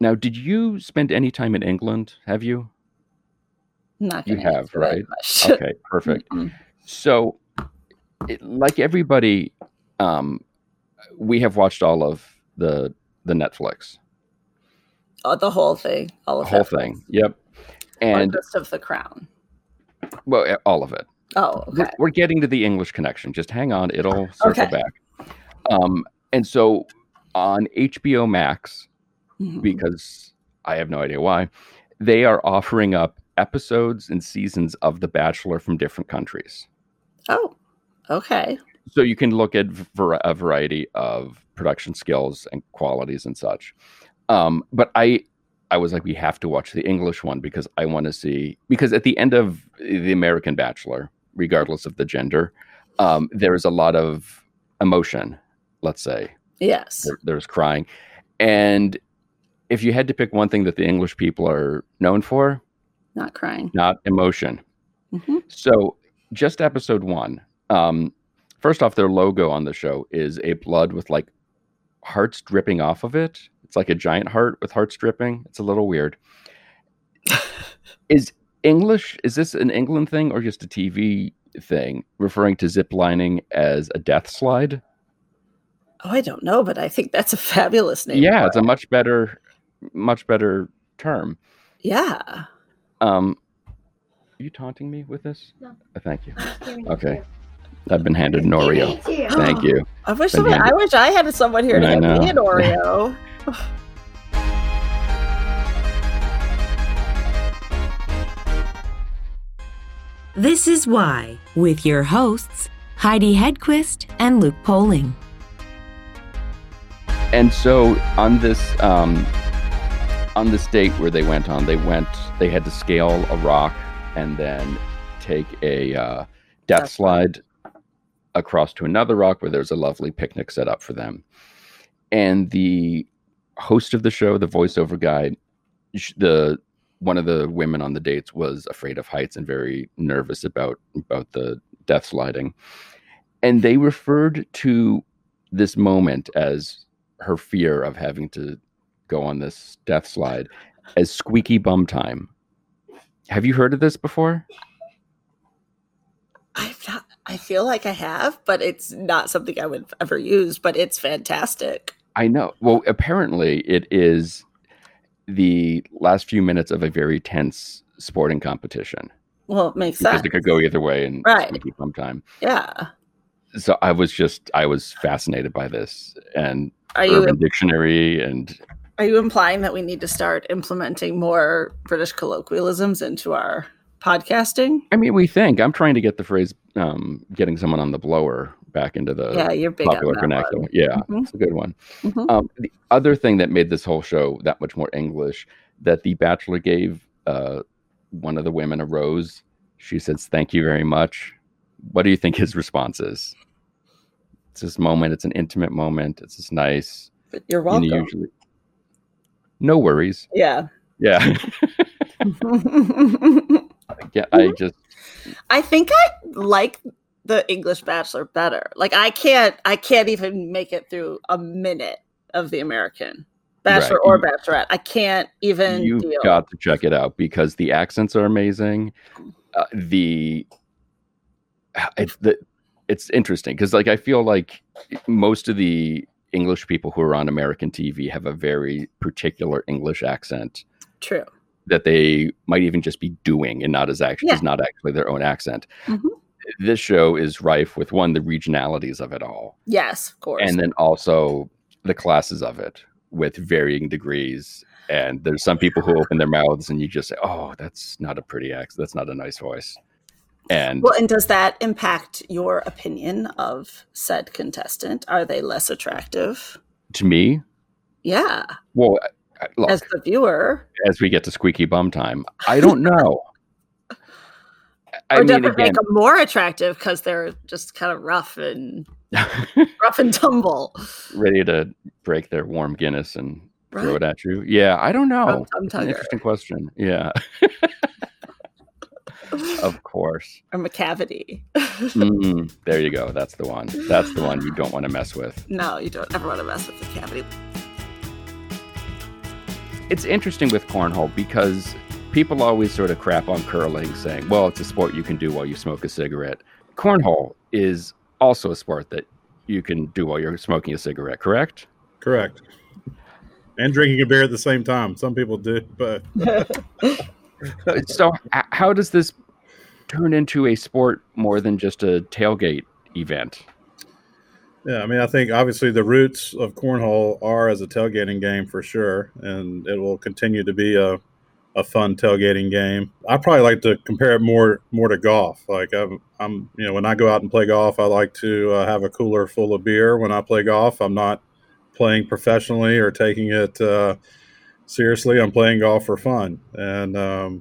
Now, did you spend any time in England? Have you? Not you have, right? Much. Okay, perfect. So, like everybody, we have watched all of the Netflix. Oh, the whole thing, all of the whole thing. Yep, and just of The Crown. Well, all of it. Oh, okay. We're getting to the English connection. Just hang on; it'll circle back. And so on HBO Max, because I have no idea why, they are offering up episodes and seasons of The Bachelor from different countries. Oh, okay. So you can look at a variety of production skills and qualities and such. But I was like, we have to watch the English one because I want to see, because at the end of the American Bachelor, regardless of the gender, there is a lot of emotion, let's say. Yes. There's crying. And if you had to pick one thing that the English people are known for, not crying, not emotion. Mm-hmm. So just episode one, first off, their logo on the show is a blood with like hearts dripping off of it. It's like a giant heart with hearts dripping. It's a little weird. Is this an England thing or just a TV thing referring to zip lining as a death slide? Oh, I don't know, but I think that's a fabulous name. Yeah, it's a much better term. Yeah. Are you taunting me with this? No. Oh, thank you. Okay. I've been handed an Oreo. Thank you. I wish I had someone here to hand me an Oreo. This is Why, with your hosts, Heidi Hedquist and Luke Poling. And so on this date where they had to scale a rock and then take a death slide across to another rock where there's a lovely picnic set up for them. And the host of the show, the voiceover guy, one of the women on the dates was afraid of heights and very nervous about the death sliding. And they referred to this moment as her fear of having to go on this death slide as squeaky bum time. Have you heard of this before? I feel like I have, but it's not something I would ever use, but it's fantastic. I know. Well, apparently it is the last few minutes of a very tense sporting competition. Well, it makes sense. Because it could go either way and squeaky bum time. Yeah. So I was fascinated by this and Urban Dictionary. And are you implying that we need to start implementing more British colloquialisms into our podcasting? I mean, we think. I'm trying to get the phrase getting someone on the blower back into the popular vernacular. One. Yeah, it's a good one. Mm-hmm. The other thing that made this whole show that much more English, that The Bachelor gave one of the women a rose. She says, "Thank you very much." What do you think his response is? It's this moment. It's an intimate moment. It's just nice. But you're welcome. No worries. Yeah. Yeah. Yeah. I think I like the English Bachelor better. Like I can't even make it through a minute of the American Bachelor or Bachelorette. I can't even. You've got to check it out because the accents are amazing. It's interesting because, like, I feel like most of the English people who are on American TV have a very particular English accent. True. That they might even just be doing and is not actually their own accent. Mm-hmm. This show is rife with the regionalities of it all. Yes, of course. And then also the classes of it with varying degrees. And there's some people who open their mouths and you just say, "Oh, that's not a pretty accent. That's not a nice voice." And does that impact your opinion of said contestant? Are they less attractive? To me? Yeah. Well, look, as the viewer. As we get to squeaky bum time. I don't know. Make them more attractive because they're just kind of rough and tumble. Ready to break their warm Guinness and throw it at you. Yeah, I don't know. That's an interesting question. Yeah. Of course. Or McCavity. There you go. That's the one. That's the one you don't want to mess with. No, you don't ever want to mess with McCavity. It's interesting with cornhole because people always sort of crap on curling, saying, well, it's a sport you can do while you smoke a cigarette. Cornhole is also a sport that you can do while you're smoking a cigarette, correct? Correct. And drinking a beer at the same time. Some people do, but... So how does this turn into a sport more than just a tailgate event? Yeah, I mean, I think obviously the roots of cornhole are as a tailgating game for sure, and it will continue to be a fun tailgating game. I probably like to compare it more to golf. Like I'm you know, when I go out and play golf, I like to have a cooler full of beer when I play golf. I'm not playing professionally or taking it seriously. I'm playing golf for fun, and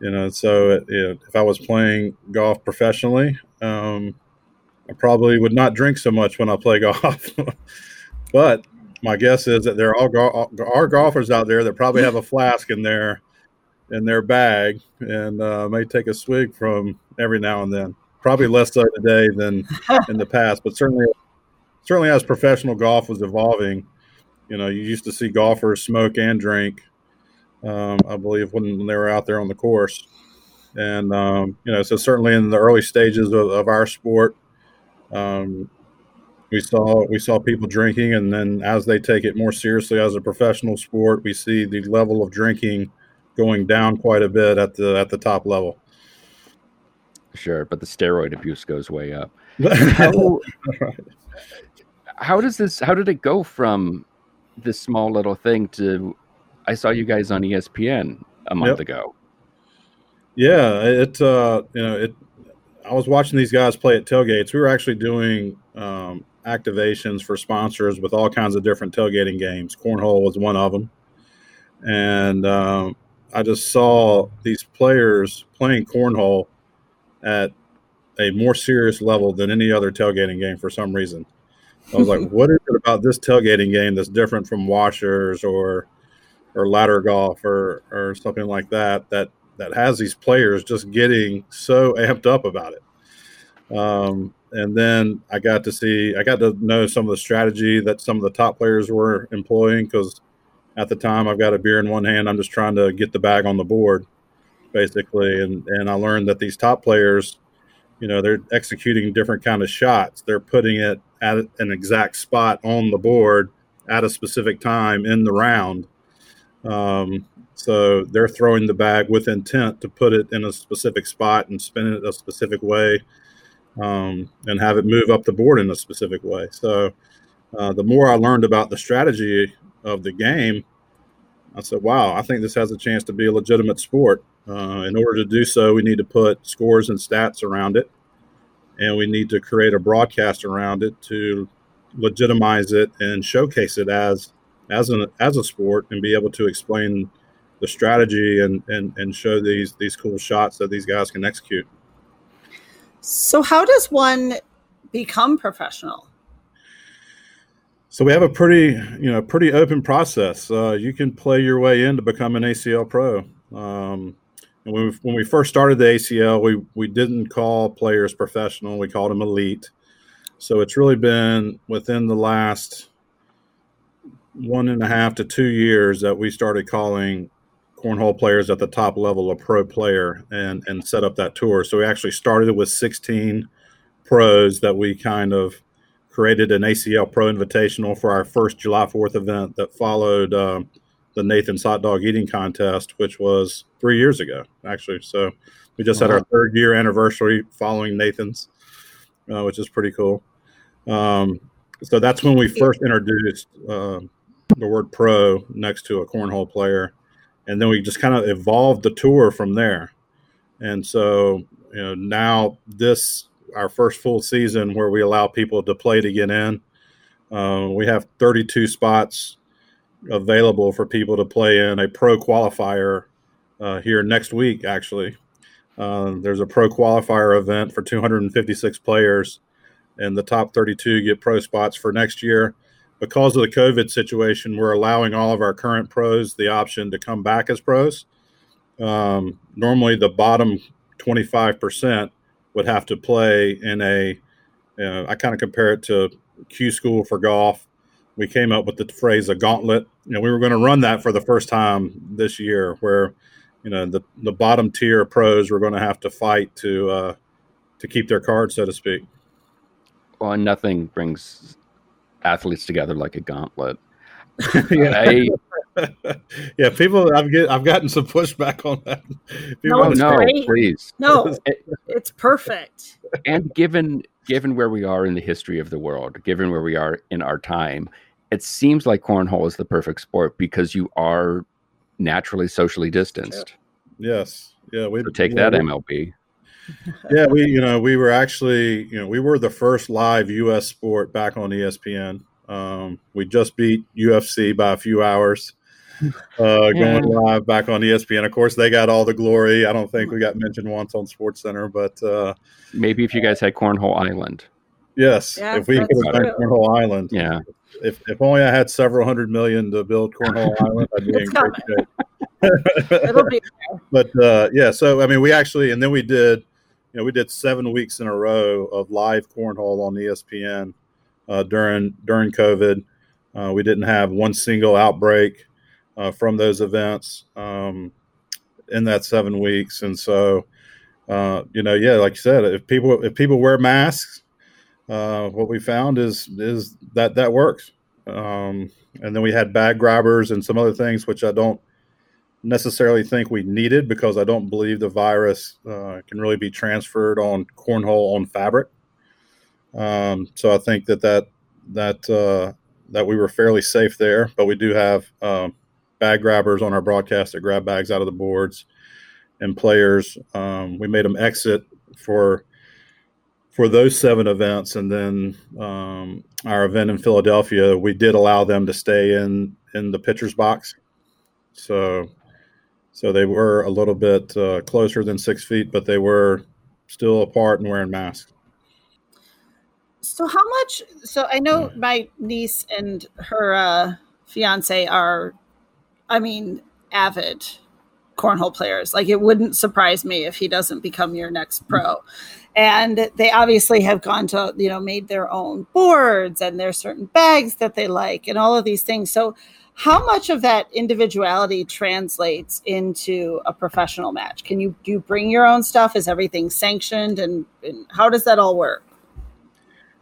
you know, so if I was playing golf professionally, I probably would not drink so much when I play golf. But my guess is that there are golfers out there that probably have a flask in their bag and may take a swig from every now and then. Probably less so today than in the past, but certainly as professional golf was evolving, you know, you used to see golfers smoke and drink. I believe when they were out there on the course, and you know, so certainly in the early stages of our sport. We saw people drinking, and then as they take it more seriously as a professional sport, we see the level of drinking going down quite a bit at the top level. Sure, but the steroid abuse goes way up. How did it go from this small little thing to, I saw you guys on ESPN a month ago. Yeah, I was watching these guys play at tailgates. We were actually doing activations for sponsors with all kinds of different tailgating games. Cornhole was one of them. And I just saw these players playing cornhole at a more serious level than any other tailgating game for some reason. I was like, what is it about this tailgating game that's different from washers or ladder golf or something like that has these players just getting so amped up about it. And then I got to know some of the strategy that some of the top players were employing, because at the time I've got a beer in one hand, I'm just trying to get the bag on the board, basically. And I learned that these top players, you know, they're executing different kind of shots. They're putting it at an exact spot on the board at a specific time in the round. So they're throwing the bag with intent to put it in a specific spot and spin it a specific way, and have it move up the board in a specific way. So the more I learned about the strategy of the game, I said, wow, I think this has a chance to be a legitimate sport. In order to do so, we need to put scores and stats around it, and we need to create a broadcast around it to legitimize it and showcase it as a sport, and be able to explain the strategy and show these cool shots that these guys can execute. So how does one become professional? So we have a pretty open process. You can play your way in to become an ACL pro. And when we first started the ACL, we didn't call players professional. We called them elite. So it's really been within the last 1.5 to 2 years that we started calling cornhole players at the top level a pro player and set up that tour. So we actually started with 16 pros that we kind of created an ACL Pro Invitational for our first July 4th event that followed the Nathan's Hot Dog Eating Contest, which was 3 years ago, actually. So we just had our 3rd year anniversary following Nathan's, which is pretty cool. So that's when we first introduced the word pro next to a cornhole player. And then we just kind of evolved the tour from there. And so, you know, now this, our first full season where we allow people to play to get in, we have 32 spots available for people to play in a pro qualifier here next week, actually. There's a pro qualifier event for 256 players, and the top 32 get pro spots for next year. Because of the COVID situation, we're allowing all of our current pros the option to come back as pros. Normally, the bottom 25% would have to play in I kind of compare it to Q school for golf. we came up with the phrase, a gauntlet. You know, we were going to run that for the first time this year where, you know, the bottom tier pros were going to have to fight to keep their card, so to speak. Well, and nothing brings athletes together like a gauntlet. Yeah, people. I've gotten some pushback on that. It's perfect. And given where we are in the history of the world, given where we are in our time, it seems like cornhole is the perfect sport because you are naturally socially distanced. Yes. Yeah. We take that MLB. Yeah, we were the first live U.S. sport back on ESPN. We just beat UFC by a few hours going live back on ESPN. Of course, they got all the glory. I don't think we got mentioned once on SportsCenter, but maybe if you guys had Cornhole Island. Yes, yeah, if we could have done Cornhole Island. Yeah. If only I had several $100 million to build Cornhole Island, I'd be in great shape. It'll be there. But so I mean, we did 7 weeks in a row of live cornhole on ESPN. During COVID, we didn't have one single outbreak from those events in that 7 weeks. And so, like you said, if people wear masks, what we found is that works. And then we had bag grabbers and some other things, which I don't necessarily think we needed because I don't believe the virus can really be transferred on cornhole on fabric. So I think that we were fairly safe there, but we do have bag grabbers on our broadcast that grab bags out of the boards, and players. We made them exit for those 7 events, and then our event in Philadelphia, we did allow them to stay in the pitcher's box. So they were a little bit closer than 6 feet, but they were still apart and wearing masks. So I know my niece and her fiance are, avid cornhole players. Like, it wouldn't surprise me if he doesn't become your next pro. And they obviously have gone to, made their own boards, and there's certain bags that they like and all of these things. So how much of that individuality translates into a professional match? Can you bring your own stuff? Is everything sanctioned? And how does that all work?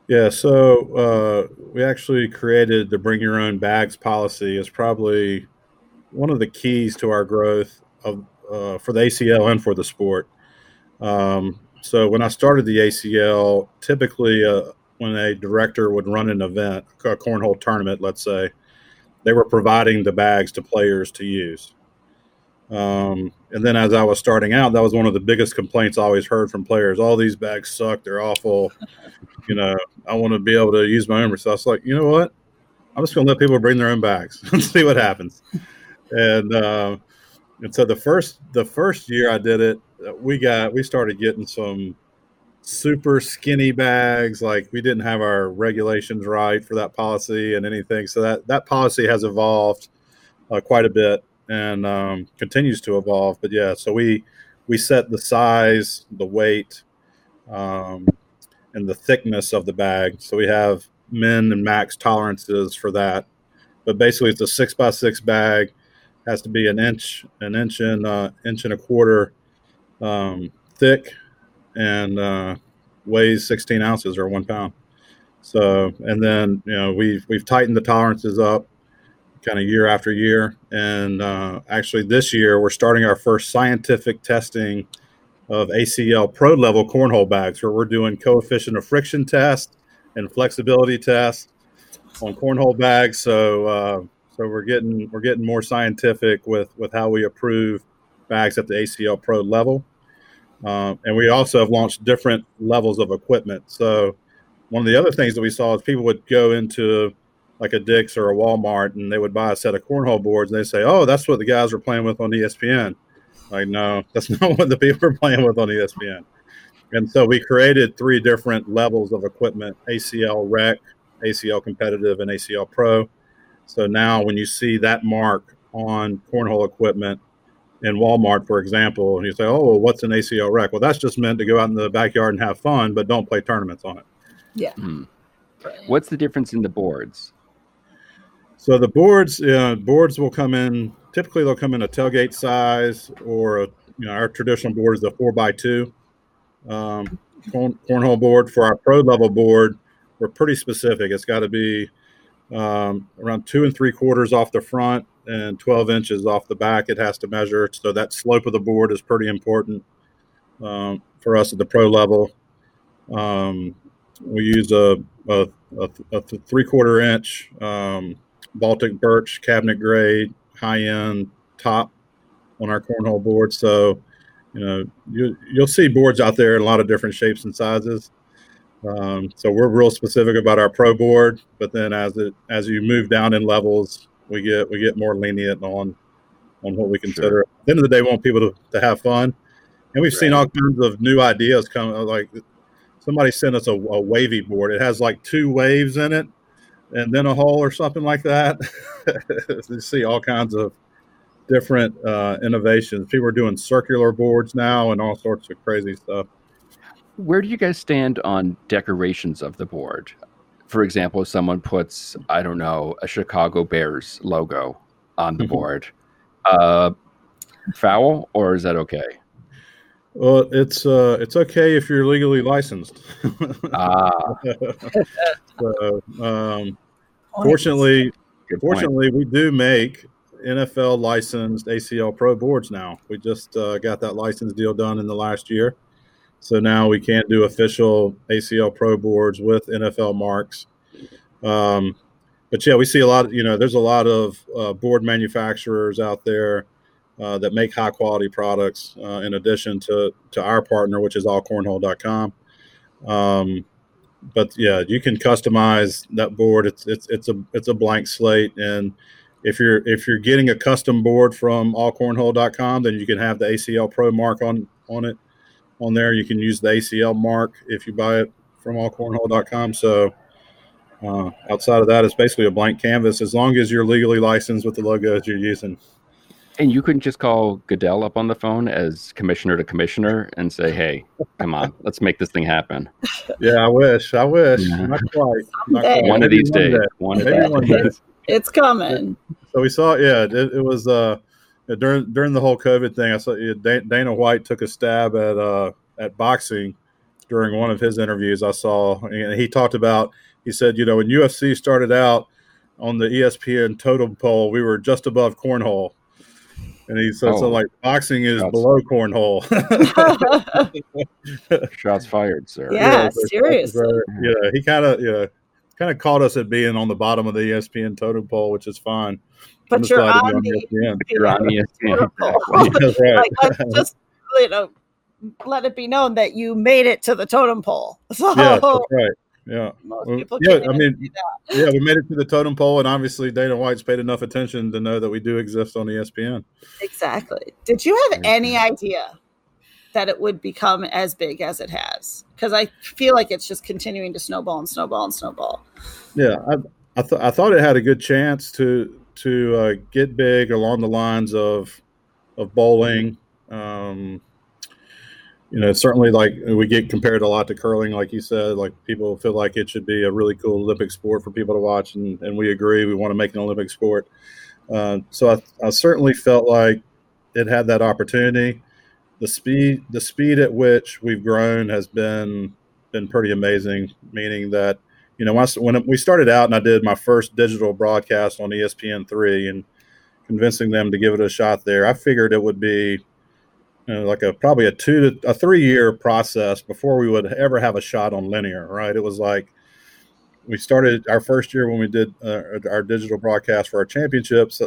Yeah, so we actually created the bring your own bags policy. It's probably one of the keys to our growth for the ACL and for the sport. So when I started the ACL, typically when a director would run an event, a cornhole tournament, let's say, they were providing the bags to players to use. And then as I was starting out, that was one of the biggest complaints I always heard from players. All these bags suck. They're awful. I want to be able to use my own. So I was like, you know what? I'm just going to let people bring their own bags and see what happens. And so the first year I did it, we started getting some super skinny bags. Like, we didn't have our regulations right for that policy and anything. So that policy has evolved quite a bit. And continues to evolve, but so we set the size, the weight, and the thickness of the bag. So we have min and max tolerances for that. But basically, it's a 6x6 bag, has to be an inch and a quarter thick, and weighs 16 ounces or 1 pound. So, and then we've tightened the tolerances up kind of year after year. And actually this year we're starting our first scientific testing of ACL pro level cornhole bags, where we're doing coefficient of friction test and flexibility test on cornhole bags. So so we're getting more scientific with how we approve bags at the ACL pro level. And we also have launched different levels of equipment. So one of the other things that we saw is people would go into like a Dick's or a Walmart, and they would buy a set of cornhole boards, and they say, "Oh, that's what the guys were playing with on ESPN." Like, no, that's not what the people are playing with on ESPN. And so we created 3 different levels of equipment: ACL Rec, ACL Competitive, and ACL Pro. So now, when you see that mark on cornhole equipment in Walmart, for example, and you say, "Oh, well, what's an ACL Rec?" Well, that's just meant to go out in the backyard and have fun, but don't play tournaments on it. Yeah. Mm. What's the difference in the boards? So the boards will come in. Typically, they'll come in a tailgate size, or our traditional board is a 4x2 cornhole board. For our pro level board, we're pretty specific. It's got to be around 2 3/4 off the front and 12 inches off the back. It has to measure. So that slope of the board is pretty important for us at the pro level. We use a 3/4 inch Baltic birch cabinet grade high-end top on our cornhole board. So, you'll see boards out there in a lot of different shapes and sizes. So we're real specific about our pro board, but then as you move down in levels, we get more lenient on what we consider. Sure. At the end of the day, we want people to have fun. And we've seen all kinds of new ideas come. Like somebody sent us a wavy board. It has like 2 waves in it, and then a hole or something like that. You see all kinds of different innovations. People are doing circular boards now and all sorts of crazy stuff. Where do you guys stand on decorations of the board? For example, if someone puts, I don't know, a Chicago Bears logo on the board, foul, or is that okay? Well, it's okay if you're legally licensed. So, fortunately, we do make NFL licensed ACL Pro boards now. We just got that license deal done in the last year, so now we can do official ACL Pro boards with NFL marks. But yeah, we see a lot. There's a lot of board manufacturers out there that make high-quality products in addition to our partner, which is allcornhole.com. But, yeah, you can customize that board. It's a blank slate. And if you're getting a custom board from allcornhole.com, then you can have the ACL Pro mark on it. On there, you can use the ACL mark if you buy it from allcornhole.com. So outside of that, it's basically a blank canvas as long as you're legally licensed with the logos you're using. And you couldn't just call Goodell up on the phone as commissioner to commissioner and say, "Hey, come on, let's make this thing happen." Yeah, I wish. Yeah. Not quite. One of these days. It's coming. So we saw. Yeah, it was during the whole COVID thing. I saw Dana White took a stab at boxing during one of his interviews. I saw, and he talked about. He said, when UFC started out on the ESPN totem pole, we were just above cornhole. And he said, boxing is below cornhole. Shots fired, sir. Yeah, seriously. He kind of caught us at being on the bottom of the ESPN totem pole, which is fine. But you're on ESPN. You're on ESPN. Exactly. Let it be known that you made it to the totem pole. So. Yeah, that's right. Yeah. We made it to the totem pole, and obviously Dana White's paid enough attention to know that we do exist on ESPN. Exactly. Did you have any idea that it would become as big as it has? Because I feel like it's just continuing to snowball. Yeah, I thought it had a good chance to get big along the lines of bowling. Certainly, like, we get compared a lot to curling, like you said. Like, people feel like it should be a really cool Olympic sport for people to watch, and we agree. We want to make an Olympic sport. So I certainly felt like it had that opportunity. The speed at which we've grown has been pretty amazing, meaning that, when we started out and I did my first digital broadcast on ESPN3 and convincing them to give it a shot there, I figured it would be probably a 2 to 3 year process before we would ever have a shot on linear, right? It was like we started our first year when we did our digital broadcast for our championships.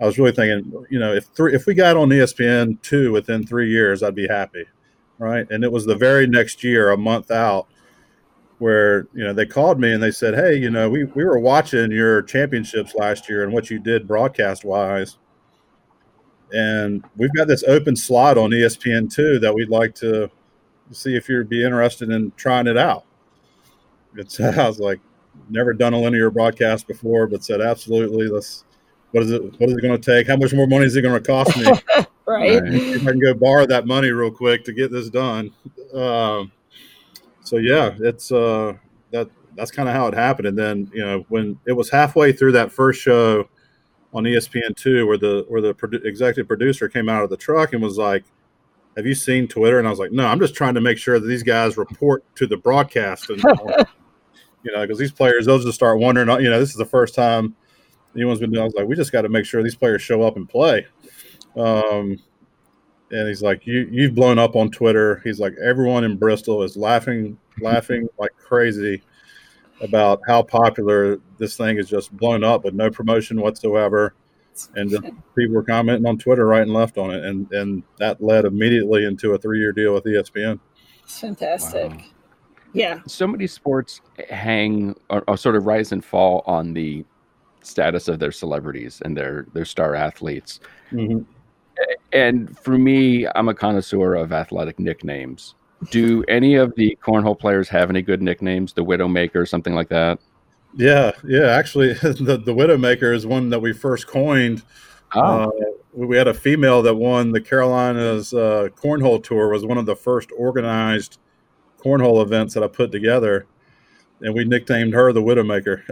I was really thinking, if we got on ESPN2 within 3 years, I'd be happy, right? And it was the very next year, a month out, where they called me and they said, "Hey, we were watching your championships last year and what you did broadcast wise. And we've got this open slot on ESPN2 that we'd like to see if you'd be interested in trying it out." I was like, never done a linear broadcast before, but said, absolutely. What is it going to take? How much more money is it going to cost me? Right. If I can go borrow that money real quick to get this done. So yeah, it's that that's kind of how it happened. And then, you know, when it was halfway through that first show on ESPN2 where the executive producer came out of the truck and was like, have you seen Twitter? And I was like, no, I'm just trying to make sure that these guys report to the broadcast. And, you know, because these players, they'll just start wondering, you know, this is the first time anyone's been doing. I was like, we just got to make sure these players show up and play. And he's like, you've blown up on Twitter. He's like, everyone in Bristol is laughing like crazy about how popular this thing is, just blown up with no promotion whatsoever. And just people were commenting on Twitter right and left on it. And that led immediately into a 3-year deal with ESPN. It's fantastic. Wow. Yeah. So many sports hang or sort of rise and fall on the status of their celebrities and their star athletes. Mm-hmm. And for me, I'm a connoisseur of athletic nicknames. Do any of the cornhole players have any good nicknames? The Widowmaker, something like that? Yeah. Actually, the Widowmaker is one that we first coined. We had a female that won the Carolinas Cornhole Tour. Was one of the first organized cornhole events that I put together, and we nicknamed her the Widowmaker.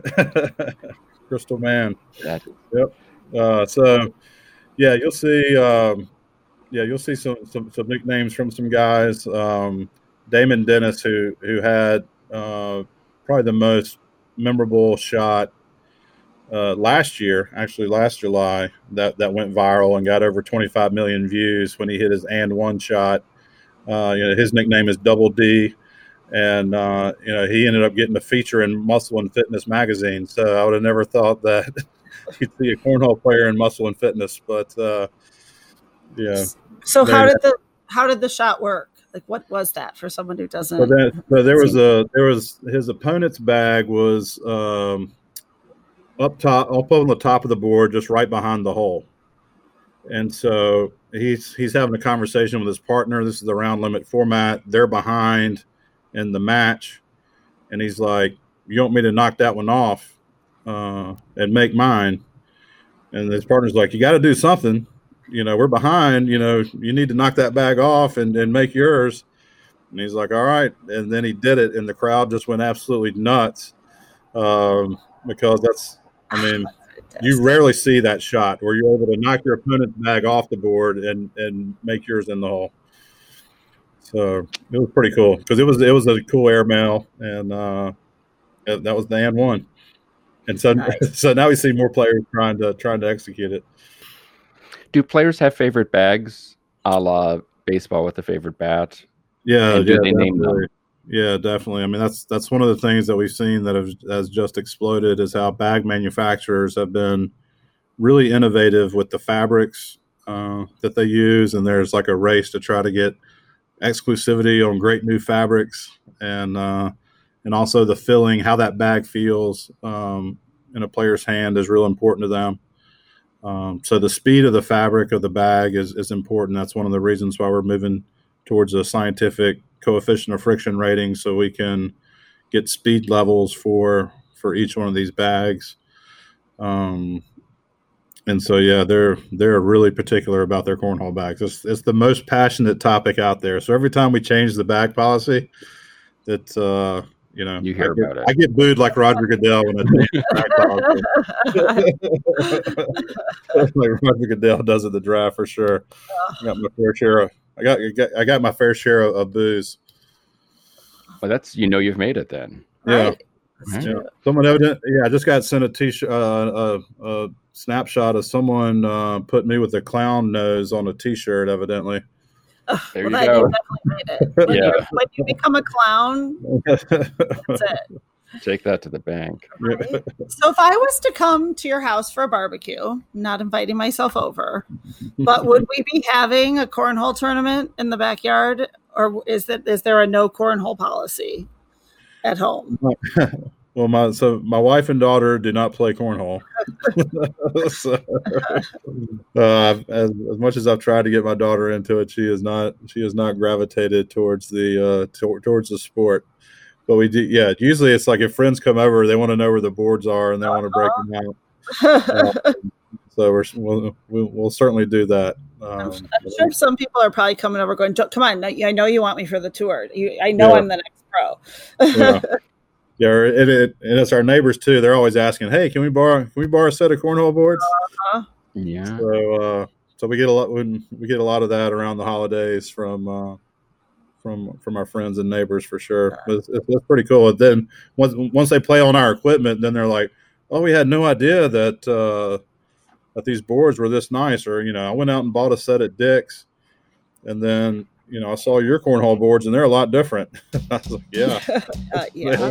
Crystal Man. Exactly. Yep. So, yeah, you'll see some nicknames from some guys. Damon Dennis, who had probably the most memorable shot last year, actually last July, that went viral and got over 25 million views when he hit his and one shot. You know, his nickname is Double D, and you know, he ended up getting a feature in Muscle and Fitness magazine. So I would have never thought that you'd see a cornhole player in Muscle and Fitness, but yeah. So how did the shot work? Like, what was that for someone who doesn't? So there was his opponent's bag was up on the top of the board, just right behind the hole. And so he's having a conversation with his partner. This is the round limit format. They're behind in the match, and he's like, "You want me to knock that one off and make mine?" And his partner's like, "You got to do something. You know, we're behind, you know, you need to knock that bag off and make yours." And he's like, all right. And then he did it, and the crowd just went absolutely nuts. Because that's you rarely see that shot where you're able to knock your opponent's bag off the board and make yours in the hole. So it was pretty cool because it was a cool airmail, and that was the and one. And so, nice. So now we see more players trying to execute it. Do players have favorite bags, a la baseball with a favorite bat? Yeah, and do they name them? Yeah, definitely. I mean, that's one of the things that we've seen that has just exploded is how bag manufacturers have been really innovative with the fabrics that they use, and there's like a race to try to get exclusivity on great new fabrics, and also the feeling, how that bag feels in a player's hand is real important to them. So the speed of the fabric of the bag is important. That's one of the reasons why we're moving towards a scientific coefficient of friction rating, so we can get speed levels for each one of these bags. And so, yeah, they're really particular about their cornhole bags. It's the most passionate topic out there. So every time we change the bag policy, that you know, you hear about it. I get booed like Roger Goodell when I like Roger Goodell does at the draft for sure. I got my fair share of boos. Well, that's, you know, you've made it then. Yeah. Right. Yeah. Someone evident. Yeah, I just got sent a t-shirt, a snapshot of someone put me with a clown nose on a t-shirt. Evidently. There you go. You definitely made it. When you become a clown, that's it. Take that to the bank. Right? So if I was to come to your house for a barbecue, not inviting myself over, but would we be having a cornhole tournament in the backyard, or is there a no cornhole policy at home? Well, my wife and daughter do not play cornhole. So, as much as I've tried to get my daughter into it, she has not gravitated towards the sport. But we do, yeah. Usually, it's like if friends come over, they want to know where the boards are and they want to break them out. So we'll certainly do that. I'm sure some people are probably coming over, going, "Come on, I know you want me for the tour. I know I'm the next pro." Yeah. Yeah, and it's our neighbors too. They're always asking, "Hey, can we borrow a set of cornhole boards?" Uh-huh. Yeah. So we get a lot of that around the holidays from our friends and neighbors for sure. But it's pretty cool. And then once they play on our equipment, then they're like, "Oh, we had no idea that these boards were this nice." Or, you know, I went out and bought a set at Dick's, and then, you know, I saw your cornhole boards and they're a lot different. I was like, yeah. Yeah.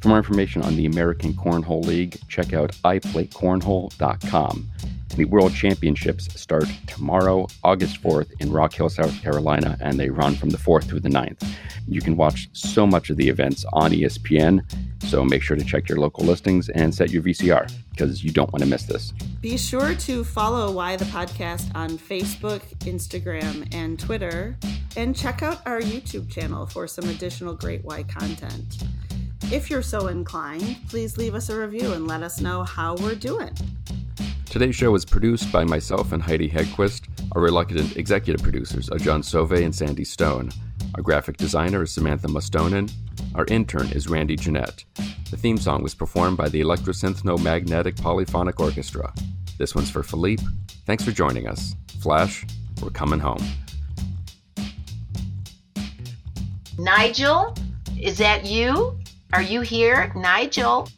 For more information on the American Cornhole League, check out iplaycornhole.com. The World Championships start tomorrow, August 4th, in Rock Hill, South Carolina, and they run from the 4th through the 9th. You can watch so much of the events on ESPN, so make sure to check your local listings and set your VCR, because you don't want to miss this. Be sure to follow Why the Podcast on Facebook, Instagram, and Twitter, and check out our YouTube channel for some additional great Why content. If you're so inclined, please leave us a review and let us know how we're doing. Today's show is produced by myself and Heidi Hedquist. Our reluctant executive producers are John Sove and Sandy Stone. Our graphic designer is Samantha Mustonen. Our intern is Randy Jeanette. The theme song was performed by the Electrosyntho-Magnetic Polyphonic Orchestra. This one's for Philippe. Thanks for joining us. Flash, we're coming home. Nigel, is that you? Are you here? Nigel?